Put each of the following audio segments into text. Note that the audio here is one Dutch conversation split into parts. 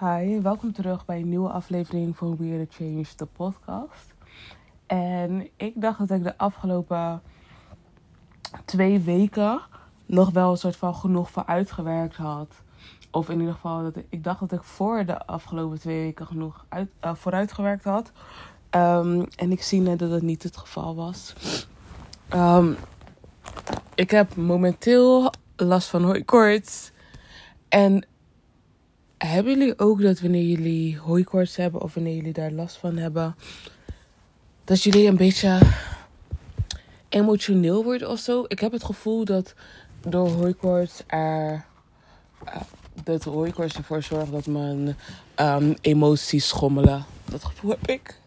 Hi, welkom terug bij een nieuwe aflevering van Weird Change, de podcast. En ik dacht dat ik de afgelopen 2 weken nog wel een soort van genoeg voor uitgewerkt had. Of in ieder geval, ik dacht dat ik voor de afgelopen 2 weken genoeg vooruitgewerkt had. En ik zie net dat dat niet het geval was. Ik heb momenteel last van hooikoorts. En hebben jullie ook dat wanneer jullie hooikoorts hebben of wanneer jullie daar last van hebben, dat jullie een beetje emotioneel worden of zo? Ik heb het gevoel dat door hooikoorts dat hooikoorts ervoor zorgt dat mijn emoties schommelen. Dat gevoel heb ik.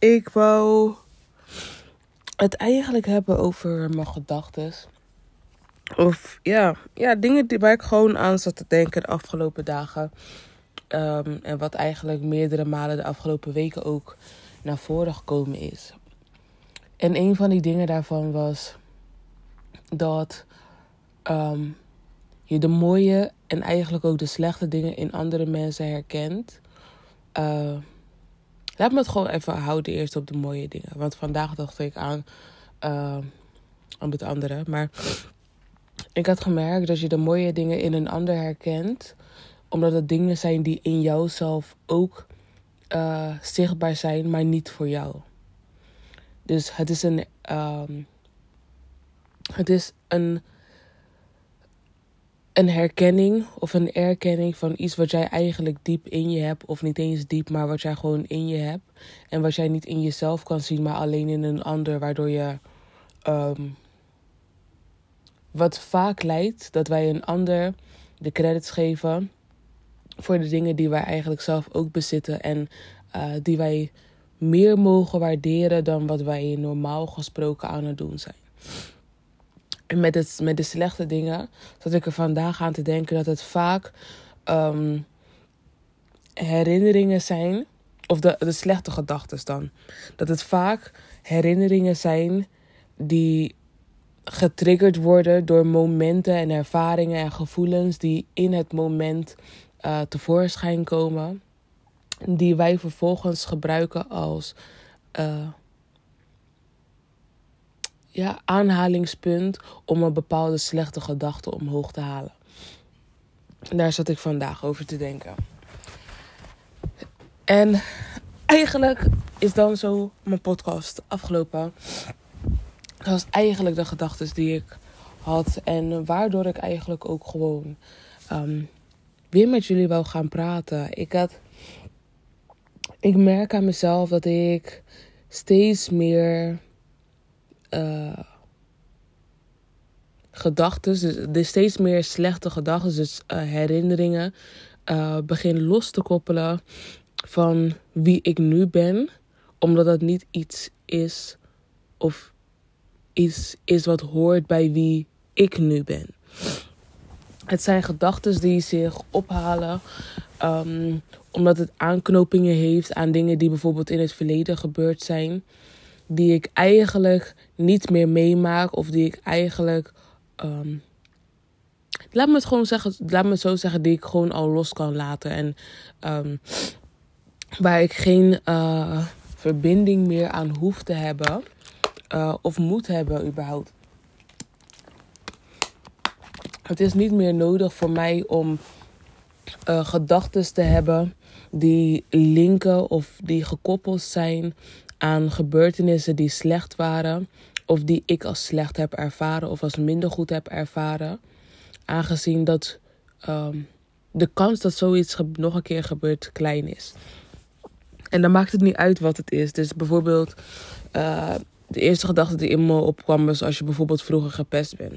Ik wou het eigenlijk hebben over mijn gedachtes. Of ja, dingen waar ik gewoon aan zat te denken de afgelopen dagen. En wat eigenlijk meerdere malen de afgelopen weken ook naar voren gekomen is. En een van die dingen daarvan was dat je de mooie en eigenlijk ook de slechte dingen in andere mensen herkent. Laat me het gewoon even houden eerst op de mooie dingen. Want vandaag dacht ik aan het andere. Maar ik had gemerkt dat je de mooie dingen in een ander herkent. Omdat het dingen zijn die in jouzelf ook zichtbaar zijn, maar niet voor jou. Dus het is een herkenning of een erkenning van iets wat jij eigenlijk diep in je hebt. Of niet eens diep, maar wat jij gewoon in je hebt. En wat jij niet in jezelf kan zien, maar alleen in een ander. Waardoor je wat vaak leidt dat wij een ander de credits geven voor de dingen die wij eigenlijk zelf ook bezitten. En die wij meer mogen waarderen dan wat wij normaal gesproken aan het doen zijn. En met de slechte dingen zat ik er vandaag aan te denken dat het vaak herinneringen zijn. Of de slechte gedachtes dan. Dat het vaak herinneringen zijn die getriggerd worden door momenten en ervaringen en gevoelens die in het moment tevoorschijn komen. Die wij vervolgens gebruiken als aanhalingspunt om een bepaalde slechte gedachte omhoog te halen. Daar zat ik vandaag over te denken. En eigenlijk is dan zo mijn podcast afgelopen. Dat was eigenlijk de gedachten die ik had. En waardoor ik eigenlijk ook gewoon weer met jullie wou gaan praten. Ik merk aan mezelf dat ik steeds meer gedachten, dus steeds meer slechte gedachten, dus herinneringen, begin los te koppelen van wie ik nu ben. Omdat dat niet iets is of iets is wat hoort bij wie ik nu ben. Het zijn gedachten die zich ophalen omdat het aanknopingen heeft aan dingen die bijvoorbeeld in het verleden gebeurd zijn, die ik eigenlijk niet meer meemaak of die ik eigenlijk laat me het zo zeggen, die ik gewoon al los kan laten en waar ik geen verbinding meer aan hoef te hebben. Of moet hebben überhaupt. Het is niet meer nodig voor mij om gedachten te hebben die linken of die gekoppeld zijn aan gebeurtenissen die slecht waren. Of die ik als slecht heb ervaren of als minder goed heb ervaren. Aangezien dat de kans dat zoiets nog een keer gebeurt klein is. En dan maakt het niet uit wat het is. Dus bijvoorbeeld de eerste gedachte die in me opkwam was als je bijvoorbeeld vroeger gepest bent.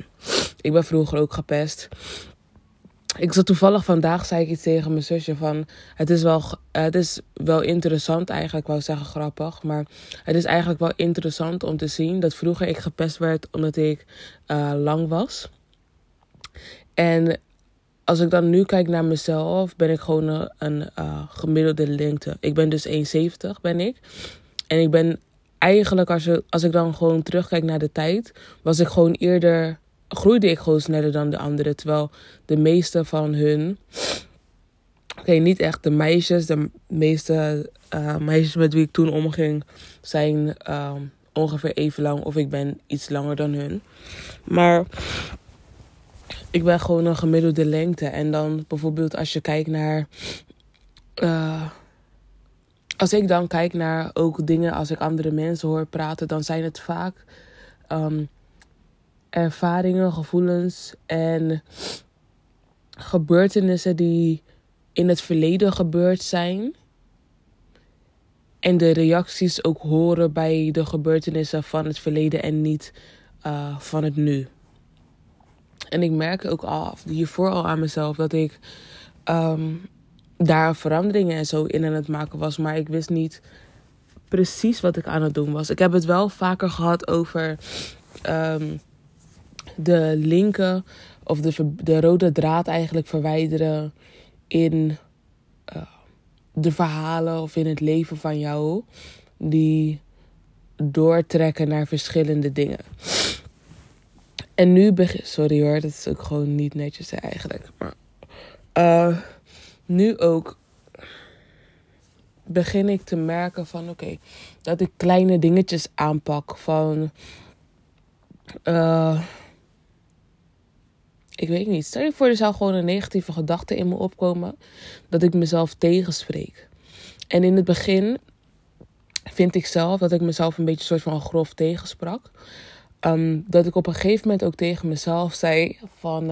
Ik ben vroeger ook gepest. Ik zat toevallig vandaag, zei ik iets tegen mijn zusje van, het is wel interessant eigenlijk, wou zeggen grappig. Maar het is eigenlijk wel interessant om te zien dat vroeger ik gepest werd omdat ik lang was. En als ik dan nu kijk naar mezelf, ben ik gewoon een gemiddelde lengte. Ik ben dus 1,70 ben ik. En ik ben eigenlijk, als ik dan gewoon terugkijk naar de tijd, was ik gewoon eerder groeide ik gewoon sneller dan de anderen. Terwijl de meeste van hun... Oké, niet echt de meisjes. De meeste meisjes met wie ik toen omging zijn ongeveer even lang. Of ik ben iets langer dan hun. Maar ik ben gewoon een gemiddelde lengte. En dan bijvoorbeeld als je kijkt naar... als ik dan kijk naar ook dingen, als ik andere mensen hoor praten, dan zijn het vaak ervaringen, gevoelens en gebeurtenissen die in het verleden gebeurd zijn. En de reacties ook horen bij de gebeurtenissen van het verleden en niet van het nu. En ik merk ook hiervoor al aan mezelf dat ik... daar veranderingen en zo in aan het maken was. Maar ik wist niet precies wat ik aan het doen was. Ik heb het wel vaker gehad over de linker... of de rode draad eigenlijk verwijderen in de verhalen of in het leven van jou... die doortrekken naar verschillende dingen. En nu sorry hoor, dat is ook gewoon niet netjes hè, eigenlijk. Maar... nu ook begin ik te merken van oké, dat ik kleine dingetjes aanpak van... ik weet niet, stel je voor er zou gewoon een negatieve gedachte in me opkomen... dat ik mezelf tegenspreek. En in het begin vind ik zelf dat ik mezelf een beetje soort van grof tegensprak. Dat ik op een gegeven moment ook tegen mezelf zei van...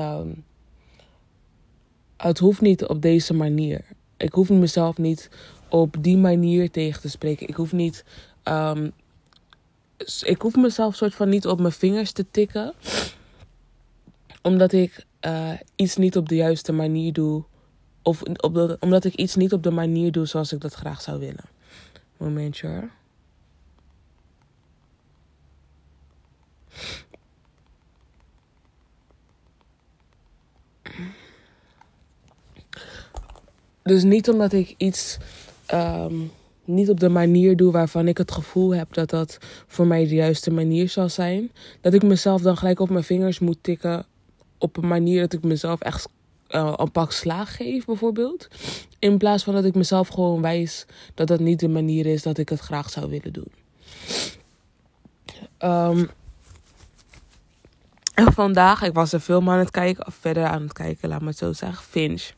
het hoeft niet op deze manier. Ik hoef mezelf niet op die manier tegen te spreken. Ik hoef niet, ik hoef mezelf soort van niet op mijn vingers te tikken, omdat ik iets niet op de juiste manier doe, of omdat ik iets niet op de manier doe zoals ik dat graag zou willen. Momentje hoor. Dus niet omdat ik iets niet op de manier doe waarvan ik het gevoel heb dat dat voor mij de juiste manier zal zijn. Dat ik mezelf dan gelijk op mijn vingers moet tikken op een manier dat ik mezelf echt een pak slaag geef bijvoorbeeld. In plaats van dat ik mezelf gewoon wijs dat dat niet de manier is dat ik het graag zou willen doen. En vandaag, ik was een film aan het kijken, of verder aan het kijken, laat maar het zo zeggen, Finch.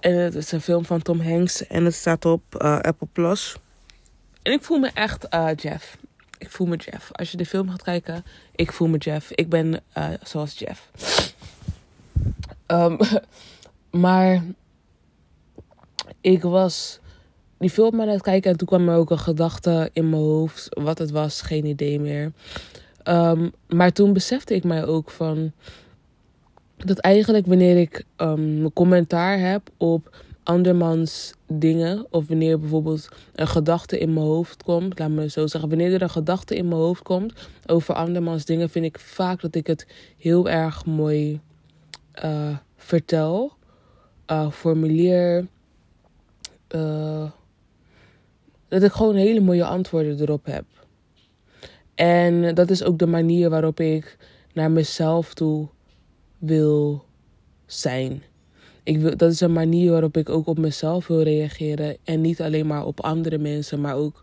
En het is een film van Tom Hanks. En het staat op Apple+. En ik voel me echt Jeff. Ik voel me Jeff. Als je de film gaat kijken, ik voel me Jeff. Ik ben zoals Jeff. Maar ik was die film aan het kijken. En toen kwam er ook een gedachte in mijn hoofd. Wat het was, geen idee meer. Maar toen besefte ik mij ook van... dat eigenlijk wanneer ik een commentaar heb op andermans dingen... of wanneer bijvoorbeeld een gedachte in mijn hoofd komt... laat me zo zeggen, wanneer er een gedachte in mijn hoofd komt... over andermans dingen vind ik vaak dat ik het heel erg mooi vertel. Formuleer. Dat ik gewoon hele mooie antwoorden erop heb. En dat is ook de manier waarop ik naar mezelf toe... wil zijn. Dat is een manier waarop ik ook op mezelf wil reageren. En niet alleen maar op andere mensen, maar ook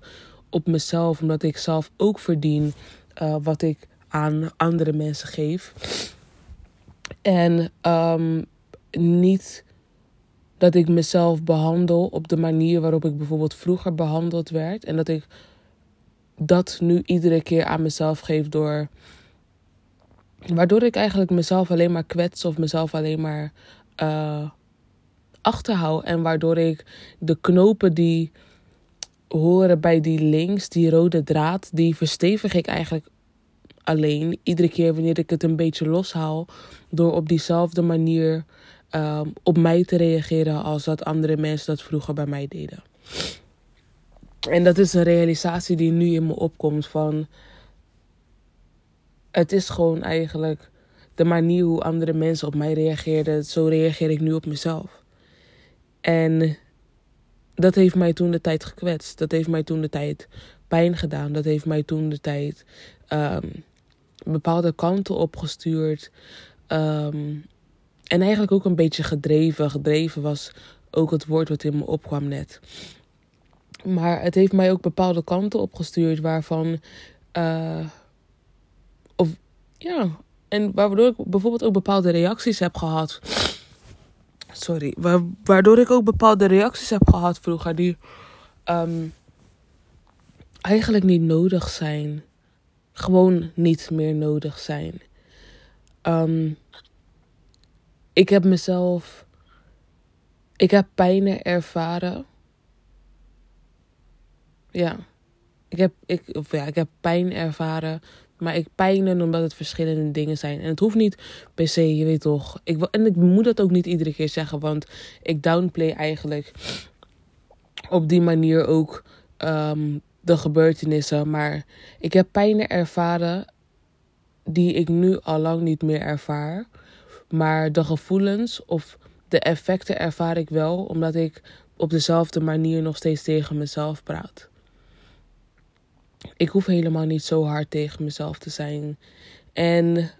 op mezelf. Omdat ik zelf ook verdien wat ik aan andere mensen geef. En niet dat ik mezelf behandel op de manier waarop ik bijvoorbeeld vroeger behandeld werd. En dat ik dat nu iedere keer aan mezelf geef door... waardoor ik eigenlijk mezelf alleen maar kwets of mezelf alleen maar achterhoud. En waardoor ik de knopen die horen bij die links, die rode draad... die verstevig ik eigenlijk alleen iedere keer wanneer ik het een beetje loshaal... door op diezelfde manier op mij te reageren als dat andere mensen dat vroeger bij mij deden. En dat is een realisatie die nu in me opkomt van... het is gewoon eigenlijk de manier hoe andere mensen op mij reageerden. Zo reageer ik nu op mezelf. En dat heeft mij toen de tijd gekwetst. Dat heeft mij toen de tijd pijn gedaan. Dat heeft mij toen de tijd bepaalde kanten opgestuurd. En eigenlijk ook een beetje gedreven. Gedreven was ook het woord wat in me opkwam net. Maar het heeft mij ook bepaalde kanten opgestuurd waarvan... En waardoor ik bijvoorbeeld ook bepaalde reacties heb gehad. Sorry. Waardoor ik ook bepaalde reacties heb gehad vroeger die... eigenlijk niet nodig zijn. Gewoon niet meer nodig zijn. Ik heb pijnen ervaren. Ik heb pijn ervaren. Maar ik pijnen omdat het verschillende dingen zijn. En het hoeft niet per se, je weet toch. Ik moet dat ook niet iedere keer zeggen. Want ik downplay eigenlijk op die manier ook de gebeurtenissen. Maar ik heb pijnen ervaren die ik nu al lang niet meer ervaar. Maar de gevoelens of de effecten ervaar ik wel. Omdat ik op dezelfde manier nog steeds tegen mezelf praat. Ik hoef helemaal niet zo hard tegen mezelf te zijn. En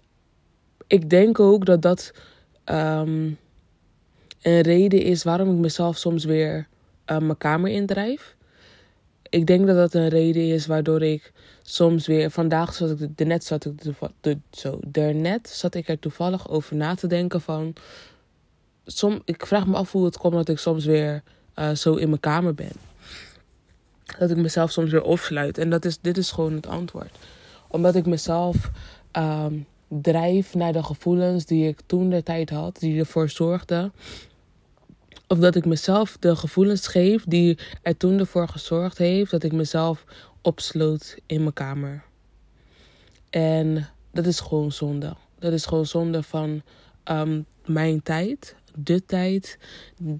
ik denk ook dat dat een reden is waarom ik mezelf soms weer mijn kamer indrijf. Ik denk dat dat een reden is waardoor ik soms weer... Vandaag zat ik daarnet zat ik er toevallig over na te denken van... Ik vraag me af hoe het komt dat ik soms weer zo in mijn kamer ben. Dat ik mezelf soms weer opsluit. En dit is gewoon het antwoord. Omdat ik mezelf drijf naar de gevoelens die ik toen de tijd had. Die ervoor zorgden. Of dat ik mezelf de gevoelens geef die er toen ervoor gezorgd heeft. Dat ik mezelf opsloot in mijn kamer. En dat is gewoon zonde. Dat is gewoon zonde van mijn tijd. De tijd.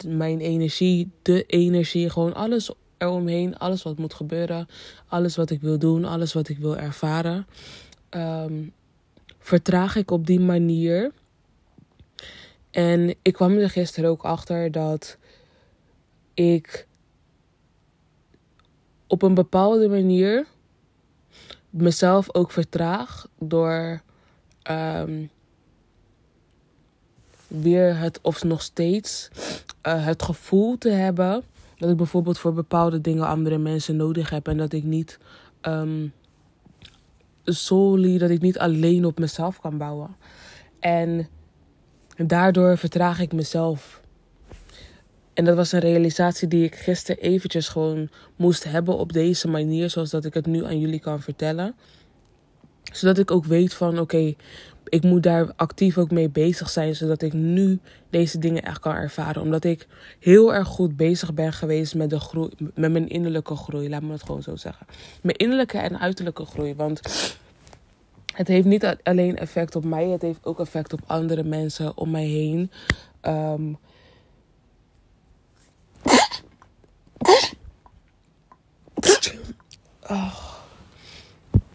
Mijn energie. De energie. Gewoon alles eromheen, alles wat moet gebeuren, alles wat ik wil doen, alles wat ik wil ervaren, vertraag ik op die manier. En ik kwam er gisteren ook achter dat ik op een bepaalde manier mezelf ook vertraag door weer het of nog steeds het gevoel te hebben... Dat ik bijvoorbeeld voor bepaalde dingen andere mensen nodig heb. En dat ik niet niet alleen op mezelf kan bouwen. En daardoor vertraag ik mezelf. En dat was een realisatie die ik gisteren eventjes gewoon moest hebben op deze manier. Zoals dat ik het nu aan jullie kan vertellen. Zodat ik ook weet van oké, ik moet daar actief ook mee bezig zijn. Zodat ik nu deze dingen echt kan ervaren. Omdat ik heel erg goed bezig ben geweest met met mijn innerlijke groei. Laat me het gewoon zo zeggen. Mijn innerlijke en uiterlijke groei. Want het heeft niet alleen effect op mij. Het heeft ook effect op andere mensen om mij heen.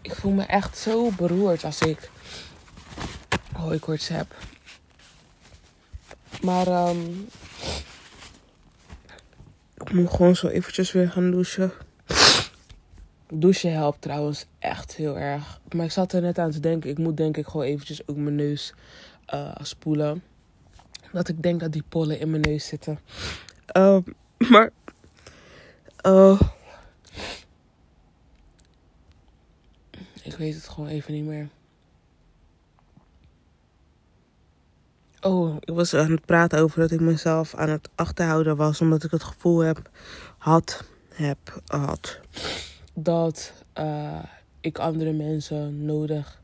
Ik voel me echt zo beroerd als ik... Oh, ik hoor sap. Maar ik moet gewoon zo eventjes weer gaan douchen. Douchen helpt trouwens echt heel erg. Maar ik zat er net aan te denken. Ik moet denk ik gewoon eventjes ook mijn neus spoelen. Dat ik denk dat die pollen in mijn neus zitten. Ik weet het gewoon even niet meer. Oh, ik was aan het praten over dat ik mezelf aan het achterhouden was. Omdat ik het gevoel had dat ik andere mensen nodig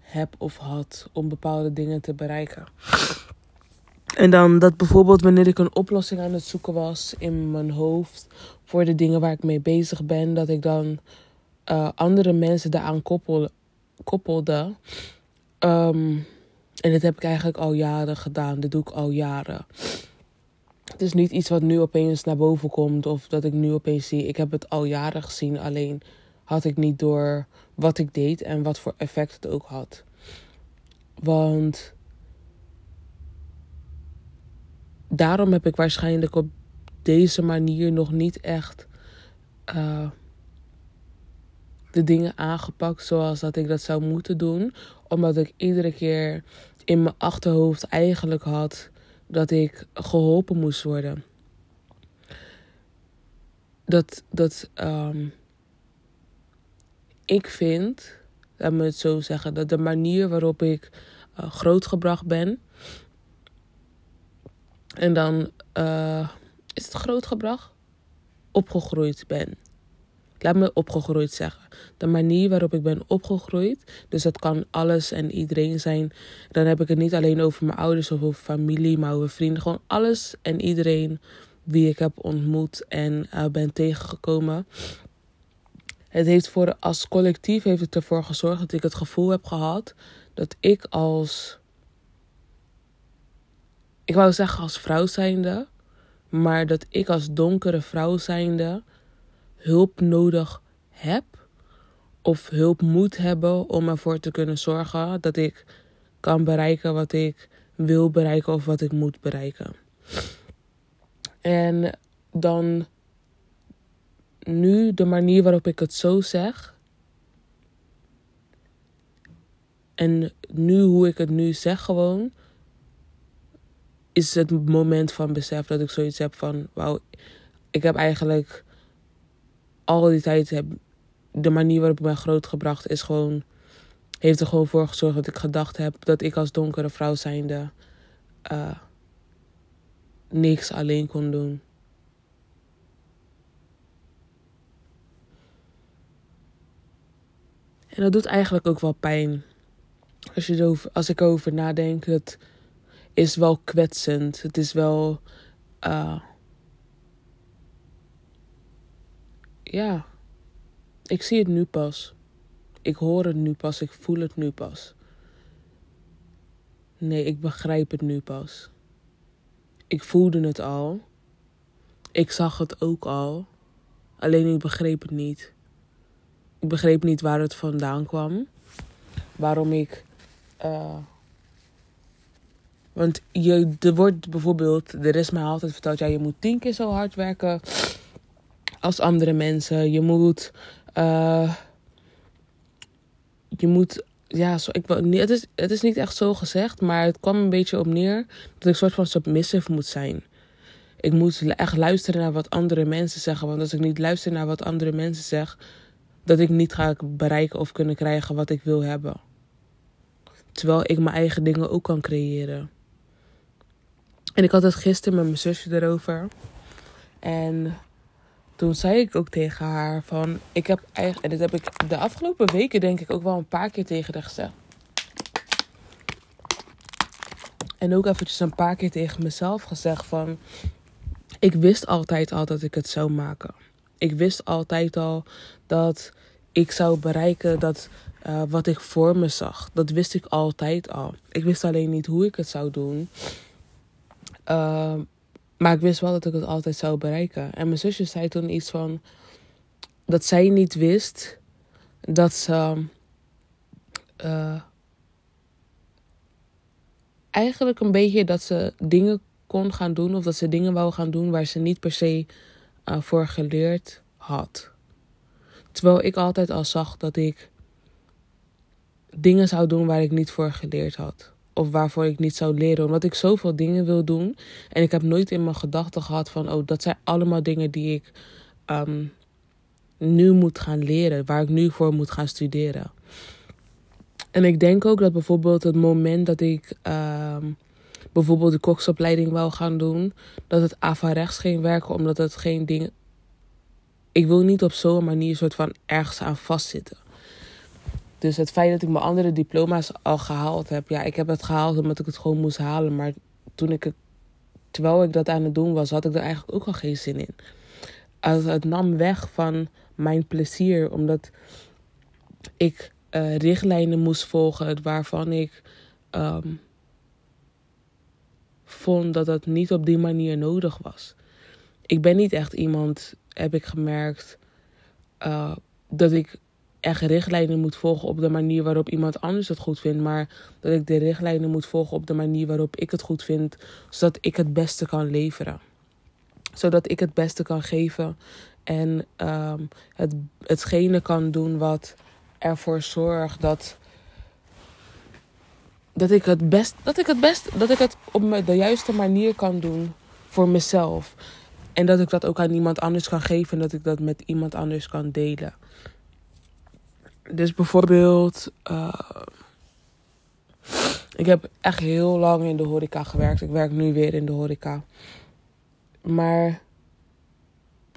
heb of had om bepaalde dingen te bereiken. En dan dat bijvoorbeeld wanneer ik een oplossing aan het zoeken was in mijn hoofd voor de dingen waar ik mee bezig ben. Dat ik dan andere mensen daaraan koppelde. En dit heb ik eigenlijk al jaren gedaan. Dit doe ik al jaren. Het is niet iets wat nu opeens naar boven komt. Of dat ik nu opeens zie. Ik heb het al jaren gezien. Alleen had ik niet door wat ik deed. En wat voor effect het ook had. Want daarom heb ik waarschijnlijk op deze manier nog niet echt de dingen aangepakt zoals dat ik dat zou moeten doen. Omdat ik iedere keer in mijn achterhoofd eigenlijk had dat ik geholpen moest worden. Ik vind, laat me het zo zeggen, dat de manier waarop ik grootgebracht ben. En dan, is het grootgebracht? Opgegroeid ben. Laat me opgegroeid zeggen. De manier waarop ik ben opgegroeid. Dus dat kan alles en iedereen zijn. Dan heb ik het niet alleen over mijn ouders of over familie, maar over vrienden. Gewoon alles en iedereen die ik heb ontmoet en ben tegengekomen. Het heeft als collectief heeft het ervoor gezorgd dat ik het gevoel heb gehad dat ik ik wou zeggen als vrouw zijnde, maar dat ik als donkere vrouw zijnde hulp nodig heb of hulp moet hebben om ervoor te kunnen zorgen dat ik kan bereiken wat ik wil bereiken of wat ik moet bereiken. En dan nu de manier waarop ik het zo zeg en nu hoe ik het nu zeg gewoon is het moment van besef dat ik zoiets heb van wauw, ik heb eigenlijk al die tijd de manier waarop ik ben grootgebracht is gewoon heeft er gewoon voor gezorgd dat ik gedacht heb dat ik als donkere vrouw zijnde niks alleen kon doen. En dat doet eigenlijk ook wel pijn. Als ik erover nadenk, het is wel kwetsend. Het is wel... ja, ik zie het nu pas. Ik hoor het nu pas. Ik voel het nu pas. Nee, ik begrijp het nu pas. Ik voelde het al. Ik zag het ook al. Alleen ik begreep het niet. Ik begreep niet waar het vandaan kwam. Waarom ik... want er wordt bijvoorbeeld... Er is mij altijd verteld... Ja, je moet 10 keer zo hard werken als andere mensen. Je moet... het is niet echt zo gezegd, maar het kwam een beetje op neer dat ik een soort van submissive moet zijn. Ik moet echt luisteren naar wat andere mensen zeggen. Want als ik niet luister naar wat andere mensen zeggen, dat ik niet ga bereiken of kunnen krijgen wat ik wil hebben. Terwijl ik mijn eigen dingen ook kan creëren. En ik had het gisteren met mijn zusje erover. En toen zei ik ook tegen haar van... Ik heb eigenlijk, en dit heb ik de afgelopen weken denk ik ook wel een paar keer tegen haar gezegd. En ook eventjes een paar keer tegen mezelf gezegd van... Ik wist altijd al dat ik het zou maken. Ik wist altijd al dat ik zou bereiken dat wat ik voor me zag. Dat wist ik altijd al. Ik wist alleen niet hoe ik het zou doen. Maar ik wist wel dat ik het altijd zou bereiken. En mijn zusje zei toen iets van... Dat zij niet wist dat ze... eigenlijk een beetje dat ze dingen kon gaan doen... Of dat ze dingen wou gaan doen waar ze niet per se... voor geleerd had. Terwijl ik altijd al zag dat ik dingen zou doen waar ik niet voor geleerd had. Of waarvoor ik niet zou leren. Omdat ik zoveel dingen wil doen. En ik heb nooit in mijn gedachten gehad van... Oh, dat zijn allemaal dingen die ik nu moet gaan leren. Waar ik nu voor moet gaan studeren. En ik denk ook dat bijvoorbeeld het moment dat ik... bijvoorbeeld de koksopleiding wou gaan doen, dat het averechts ging werken, omdat het geen ding... Ik wil niet op zo'n manier soort van ergens aan vastzitten. Dus het feit dat ik mijn andere diploma's al gehaald heb... Ja, ik heb het gehaald omdat ik het gewoon moest halen. Maar terwijl ik dat aan het doen was, had ik er eigenlijk ook al geen zin in. Het nam weg van mijn plezier, omdat ik richtlijnen moest volgen waarvan ik... vond dat het niet op die manier nodig was. Ik ben niet echt iemand, heb ik gemerkt... dat ik echt richtlijnen moet volgen op de manier waarop iemand anders het goed vindt. Maar dat ik de richtlijnen moet volgen op de manier waarop ik het goed vind. Zodat ik het beste kan leveren. Zodat ik het beste kan geven En hetgene kan doen wat ervoor zorgt dat ik het op de juiste manier kan doen voor mezelf. En dat ik dat ook aan iemand anders kan geven. En dat ik dat met iemand anders kan delen. Dus bijvoorbeeld... ik heb echt heel lang in de horeca gewerkt. Ik werk nu weer in de horeca. Maar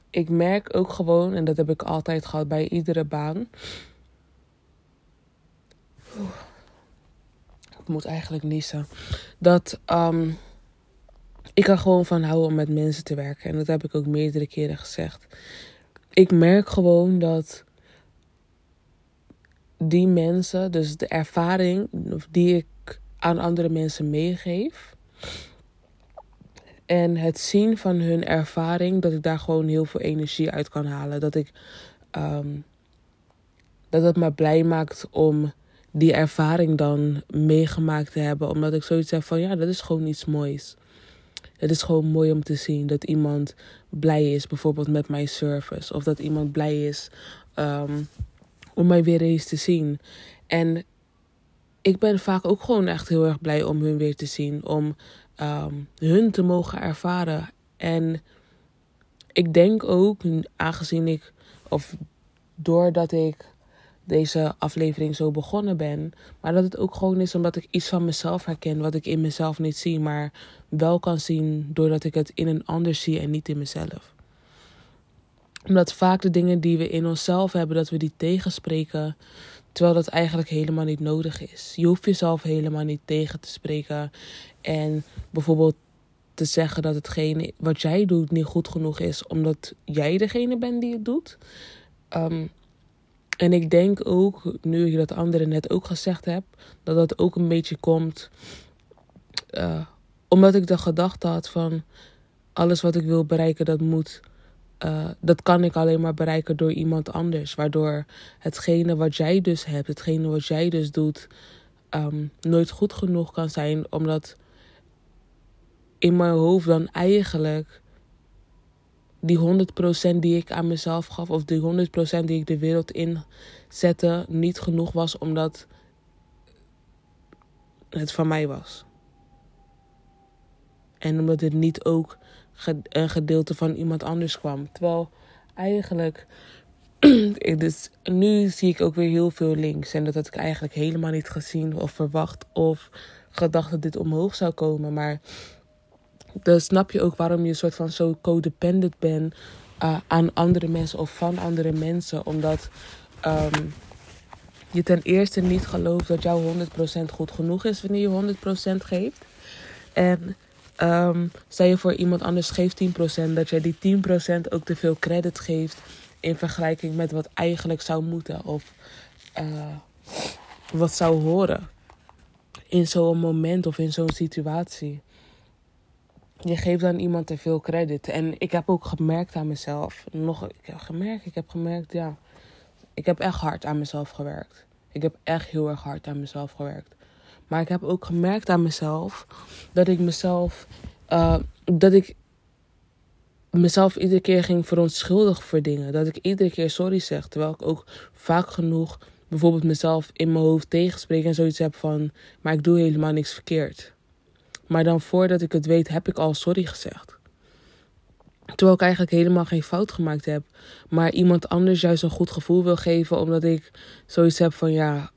ik merk ook gewoon... En dat heb ik altijd gehad bij iedere baan. Ik moet eigenlijk niezen. Dat... ik kan gewoon van houden om met mensen te werken. En dat heb ik ook meerdere keren gezegd. Ik merk gewoon dat die mensen, dus de ervaring die ik aan andere mensen meegeef. En het zien van hun ervaring, dat ik daar gewoon heel veel energie uit kan halen. Dat het me blij maakt om die ervaring dan meegemaakt te hebben. Omdat ik zoiets heb van, ja, dat is gewoon iets moois. Het is gewoon mooi om te zien dat iemand blij is, bijvoorbeeld met mijn service. Of dat iemand blij is om mij weer eens te zien. En ik ben vaak ook gewoon echt heel erg blij om hun weer te zien. Om hun te mogen ervaren. En ik denk ook, aangezien ik, of doordat ik deze aflevering zo begonnen ben. Maar dat het ook gewoon is omdat ik iets van mezelf herken. Wat ik in mezelf niet zie. Maar wel kan zien doordat ik het in een ander zie. En niet in mezelf. Omdat vaak de dingen die we in onszelf hebben. Dat we die tegenspreken. Terwijl dat eigenlijk helemaal niet nodig is. Je hoeft jezelf helemaal niet tegen te spreken. En bijvoorbeeld te zeggen dat hetgene wat jij doet niet goed genoeg is. Omdat jij degene bent die het doet. En ik denk ook, nu ik dat anderen net ook gezegd heb, dat dat ook een beetje komt. Omdat ik de gedachte had van, alles wat ik wil bereiken, dat kan ik alleen maar bereiken door iemand anders. Waardoor hetgene wat jij dus hebt, hetgene wat jij dus doet, nooit goed genoeg kan zijn. Omdat in mijn hoofd dan eigenlijk... Die 100% die ik aan mezelf gaf, of die 100% die ik de wereld in zette, niet genoeg was, omdat het van mij was. En omdat het niet ook een gedeelte van iemand anders kwam. Terwijl eigenlijk, dus nu zie ik ook weer heel veel links. En dat had ik eigenlijk helemaal niet gezien of verwacht of gedacht dat dit omhoog zou komen. Maar... Dan snap je ook waarom je een soort van zo codependent bent aan andere mensen of van andere mensen. Omdat je ten eerste niet gelooft dat jouw 100% goed genoeg is wanneer je 100% geeft. En stel je voor iemand anders geeft 10%, dat jij die 10% ook te veel credit geeft in vergelijking met wat eigenlijk zou moeten of wat zou horen in zo'n moment of in zo'n situatie. Je geeft aan iemand te veel credit. En ik heb ook gemerkt aan mezelf. Ik heb gemerkt, ja. Ik heb echt hard aan mezelf gewerkt. Ik heb echt heel erg hard aan mezelf gewerkt. Maar ik heb ook gemerkt aan mezelf... dat ik mezelf iedere keer ging verontschuldigen voor dingen. Dat ik iedere keer sorry zeg. Terwijl ik ook vaak genoeg... bijvoorbeeld mezelf in mijn hoofd tegenspreek... en zoiets heb van... maar ik doe helemaal niks verkeerd. Maar dan voordat ik het weet, heb ik al sorry gezegd. Terwijl ik eigenlijk helemaal geen fout gemaakt heb. Maar iemand anders juist een goed gevoel wil geven. Omdat ik zoiets heb van ja,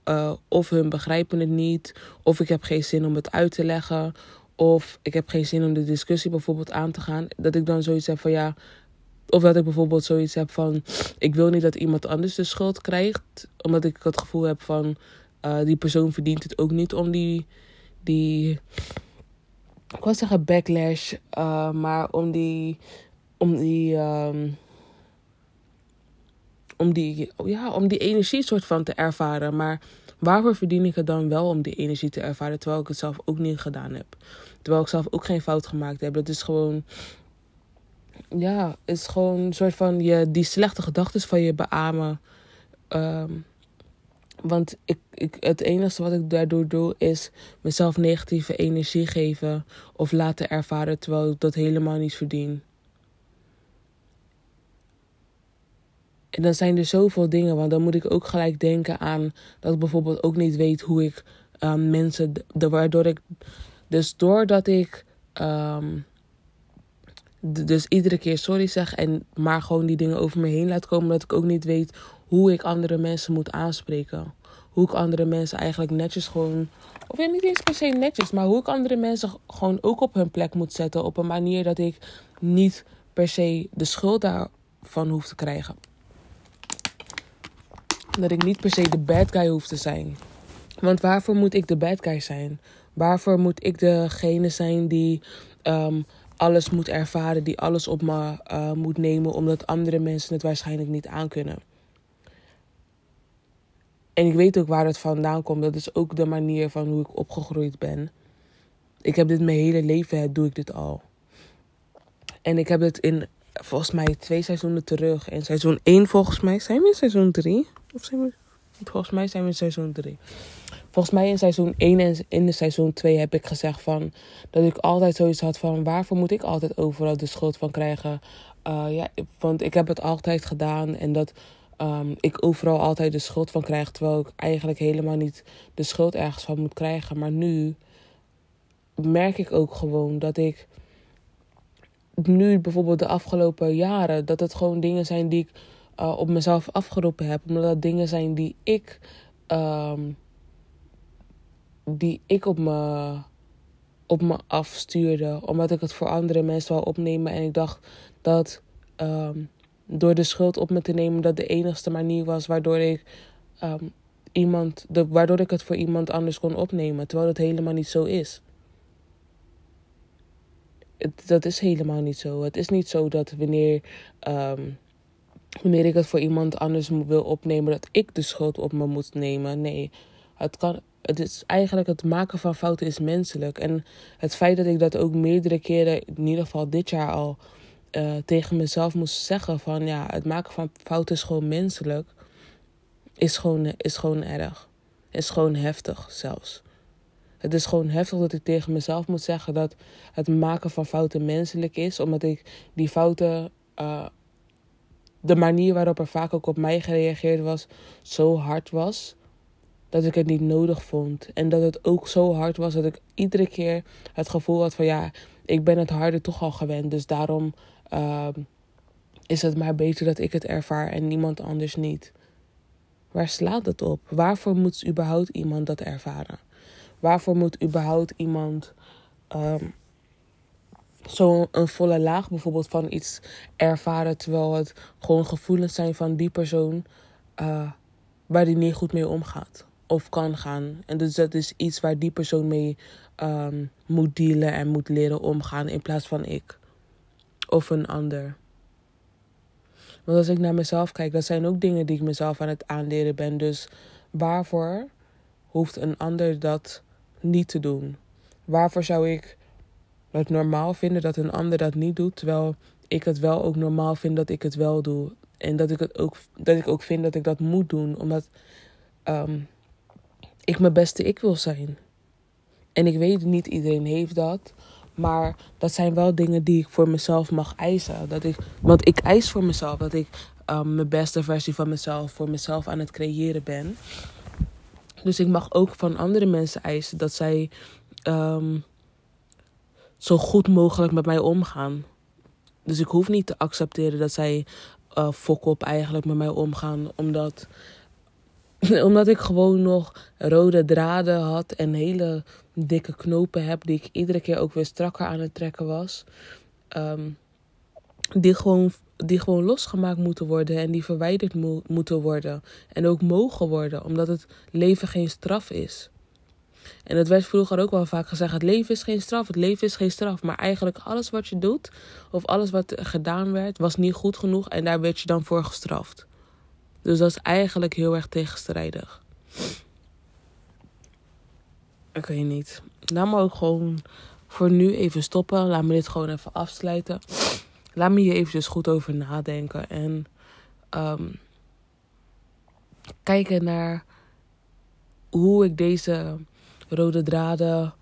of hun begrijpen het niet. Of ik heb geen zin om het uit te leggen. Of ik heb geen zin om de discussie bijvoorbeeld aan te gaan. Dat ik dan zoiets heb van ja. Of dat ik bijvoorbeeld zoiets heb van... Ik wil niet dat iemand anders de schuld krijgt. Omdat ik het gevoel heb van... die persoon verdient het ook niet om Ik wou zeggen backlash, maar om die energie soort van te ervaren. Maar waarvoor verdien ik het dan wel om die energie te ervaren, terwijl ik het zelf ook niet gedaan heb? Terwijl ik zelf ook geen fout gemaakt heb. Dat is gewoon, ja, is gewoon een soort van die slechte gedachten van je beamen. Want het enige wat ik daardoor doe is mezelf negatieve energie geven of laten ervaren terwijl ik dat helemaal niet verdien. En dan zijn er zoveel dingen, want dan moet ik ook gelijk denken aan dat ik bijvoorbeeld ook niet weet hoe ik mensen... waardoor ik... Dus doordat ik... Dus iedere keer sorry zeg en maar gewoon die dingen over me heen laat komen, dat ik ook niet weet hoe ik andere mensen moet aanspreken. Hoe ik andere mensen eigenlijk netjes gewoon... Of ja, niet eens per se netjes, maar hoe ik andere mensen gewoon ook op hun plek moet zetten. Op een manier dat ik niet per se de schuld daarvan hoef te krijgen. Dat ik niet per se de bad guy hoef te zijn. Want waarvoor moet ik de bad guy zijn? Waarvoor moet ik degene zijn die alles moet ervaren, die alles op me moet nemen, omdat andere mensen het waarschijnlijk niet aankunnen? En ik weet ook waar dat vandaan komt. Dat is ook de manier van hoe ik opgegroeid ben. Ik heb dit mijn hele leven, doe ik dit al. En ik heb het in, volgens mij, 2 seizoenen terug. En seizoen 1, volgens mij, zijn we in seizoen 3? Of zijn we... Volgens mij zijn we in seizoen 3. Volgens mij in seizoen 1 en in de seizoen 2 heb ik gezegd van... dat ik altijd zoiets had van... waarvoor moet ik altijd overal de schuld van krijgen? Ja, want ik heb het altijd gedaan. En dat ik overal altijd de schuld van krijg... terwijl ik eigenlijk helemaal niet de schuld ergens van moet krijgen. Maar nu merk ik ook gewoon dat ik... nu bijvoorbeeld de afgelopen jaren... dat het gewoon dingen zijn die ik op mezelf afgeroepen heb. Omdat dat dingen zijn die ik op me afstuurde. Omdat ik het voor andere mensen wou opnemen. En ik dacht dat door de schuld op me te nemen... dat de enigste manier was waardoor ik waardoor ik het voor iemand anders kon opnemen. Terwijl dat helemaal niet zo is. Dat is helemaal niet zo. Het is niet zo dat wanneer ik het voor iemand anders wil opnemen... dat ik de schuld op me moet nemen. Nee, het maken van fouten is menselijk. En het feit dat ik dat ook meerdere keren... in ieder geval dit jaar al... tegen mezelf moest zeggen van... ja, het maken van fouten is gewoon menselijk. Is gewoon erg. Is gewoon heftig zelfs. Het is gewoon heftig dat ik tegen mezelf moet zeggen dat het maken van fouten menselijk is. Omdat ik die fouten, de manier waarop er vaak ook op mij gereageerd was, zo hard was. Dat ik het niet nodig vond. En dat het ook zo hard was dat ik iedere keer het gevoel had van ja, ik ben het harde toch al gewend. Dus daarom is het maar beter dat ik het ervaar en niemand anders niet. Waar slaat dat op? Waarvoor moet überhaupt iemand dat ervaren? Waarvoor moet überhaupt iemand zo'n volle laag bijvoorbeeld van iets ervaren... terwijl het gewoon gevoelens zijn van die persoon waar die niet goed mee omgaat of kan gaan. En dus dat is iets waar die persoon mee moet dealen en moet leren omgaan in plaats van ik of een ander. Want als ik naar mezelf kijk, dat zijn ook dingen die ik mezelf aan het aanleren ben. Dus waarvoor hoeft een ander dat niet te doen? Waarvoor zou ik het normaal vinden dat een ander dat niet doet... terwijl ik het wel ook normaal vind dat ik het wel doe? En dat ik ook vind dat ik dat moet doen... omdat ik mijn beste ik wil zijn. En ik weet, niet iedereen heeft dat... maar dat zijn wel dingen die ik voor mezelf mag eisen. Want ik eis voor mezelf dat ik mijn beste versie van mezelf... voor mezelf aan het creëren ben... Dus ik mag ook van andere mensen eisen dat zij zo goed mogelijk met mij omgaan. Dus ik hoef niet te accepteren dat zij fokop eigenlijk met mij omgaan. Omdat ik gewoon nog rode draden had en hele dikke knopen heb... die ik iedere keer ook weer strakker aan het trekken was. Die gewoon losgemaakt moeten worden en die verwijderd moeten worden. En ook mogen worden, omdat het leven geen straf is. En dat werd vroeger ook wel vaak gezegd, het leven is geen straf. Maar eigenlijk alles wat je doet, of alles wat gedaan werd, was niet goed genoeg. En daar werd je dan voor gestraft. Dus dat is eigenlijk heel erg tegenstrijdig. Ik weet niet. Laat me ook gewoon voor nu even stoppen. Laat me dit gewoon even afsluiten. Laat me hier eventjes goed over nadenken en kijken naar hoe ik deze rode draden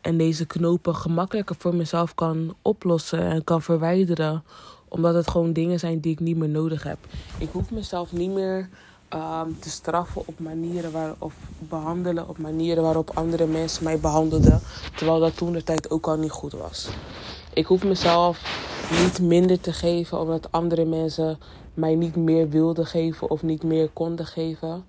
en deze knopen gemakkelijker voor mezelf kan oplossen en kan verwijderen. Omdat het gewoon dingen zijn die ik niet meer nodig heb. Ik hoef mezelf niet meer te straffen op manieren of behandelen op manieren waarop andere mensen mij behandelden. Terwijl dat toentertijd ook al niet goed was. Ik hoef mezelf niet minder te geven omdat andere mensen mij niet meer wilden geven of niet meer konden geven.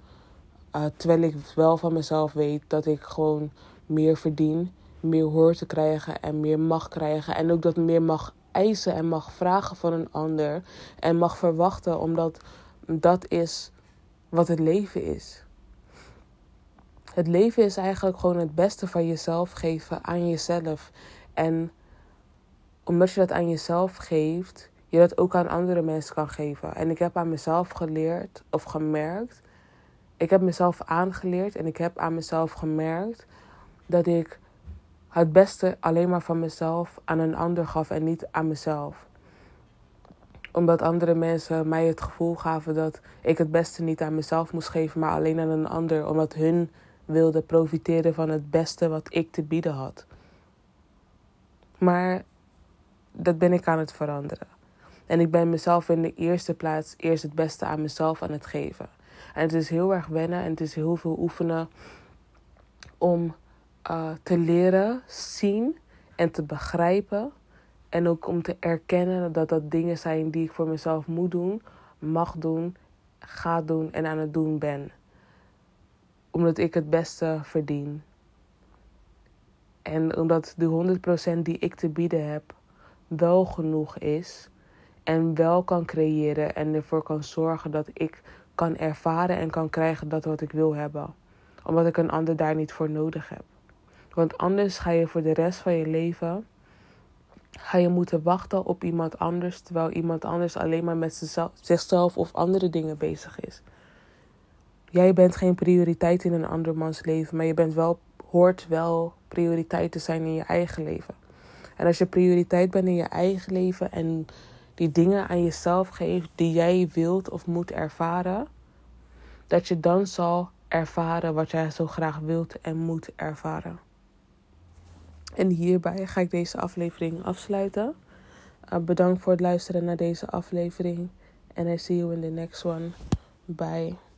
Terwijl ik wel van mezelf weet dat ik gewoon meer verdien, meer hoor te krijgen en meer mag krijgen. En ook dat meer mag eisen en mag vragen van een ander en mag verwachten, omdat dat is wat het leven is. Het leven is eigenlijk gewoon het beste van jezelf geven aan jezelf. En omdat je dat aan jezelf geeft, je dat ook aan andere mensen kan geven. En ik heb aan mezelf geleerd of gemerkt. Ik heb mezelf aangeleerd en ik heb aan mezelf gemerkt dat ik het beste alleen maar van mezelf aan een ander gaf en niet aan mezelf. Omdat andere mensen mij het gevoel gaven dat ik het beste niet aan mezelf moest geven, maar alleen aan een ander. Omdat hun wilden profiteren van het beste wat ik te bieden had. Maar dat ben ik aan het veranderen. En ik ben mezelf in de eerste plaats eerst het beste aan mezelf aan het geven. En het is heel erg wennen en het is heel veel oefenen om te leren zien en te begrijpen. En ook om te erkennen dat dat dingen zijn die ik voor mezelf moet doen, mag doen, ga doen en aan het doen ben. Omdat ik het beste verdien. En omdat de 100% die ik te bieden heb wel genoeg is en wel kan creëren en ervoor kan zorgen dat ik kan ervaren en kan krijgen dat wat ik wil hebben. Omdat ik een ander daar niet voor nodig heb. Want anders ga je voor de rest van je leven ga je moeten wachten op iemand anders, terwijl iemand anders alleen maar met zichzelf of andere dingen bezig is. Jij bent geen prioriteit in een andermans leven, maar je bent wel, hoort wel prioriteit te zijn in je eigen leven. En als je prioriteit bent in je eigen leven en die dingen aan jezelf geeft die jij wilt of moet ervaren, dat je dan zal ervaren wat jij zo graag wilt en moet ervaren. En hierbij ga ik deze aflevering afsluiten. Bedankt voor het luisteren naar deze aflevering. And I see you in the next one. Bye.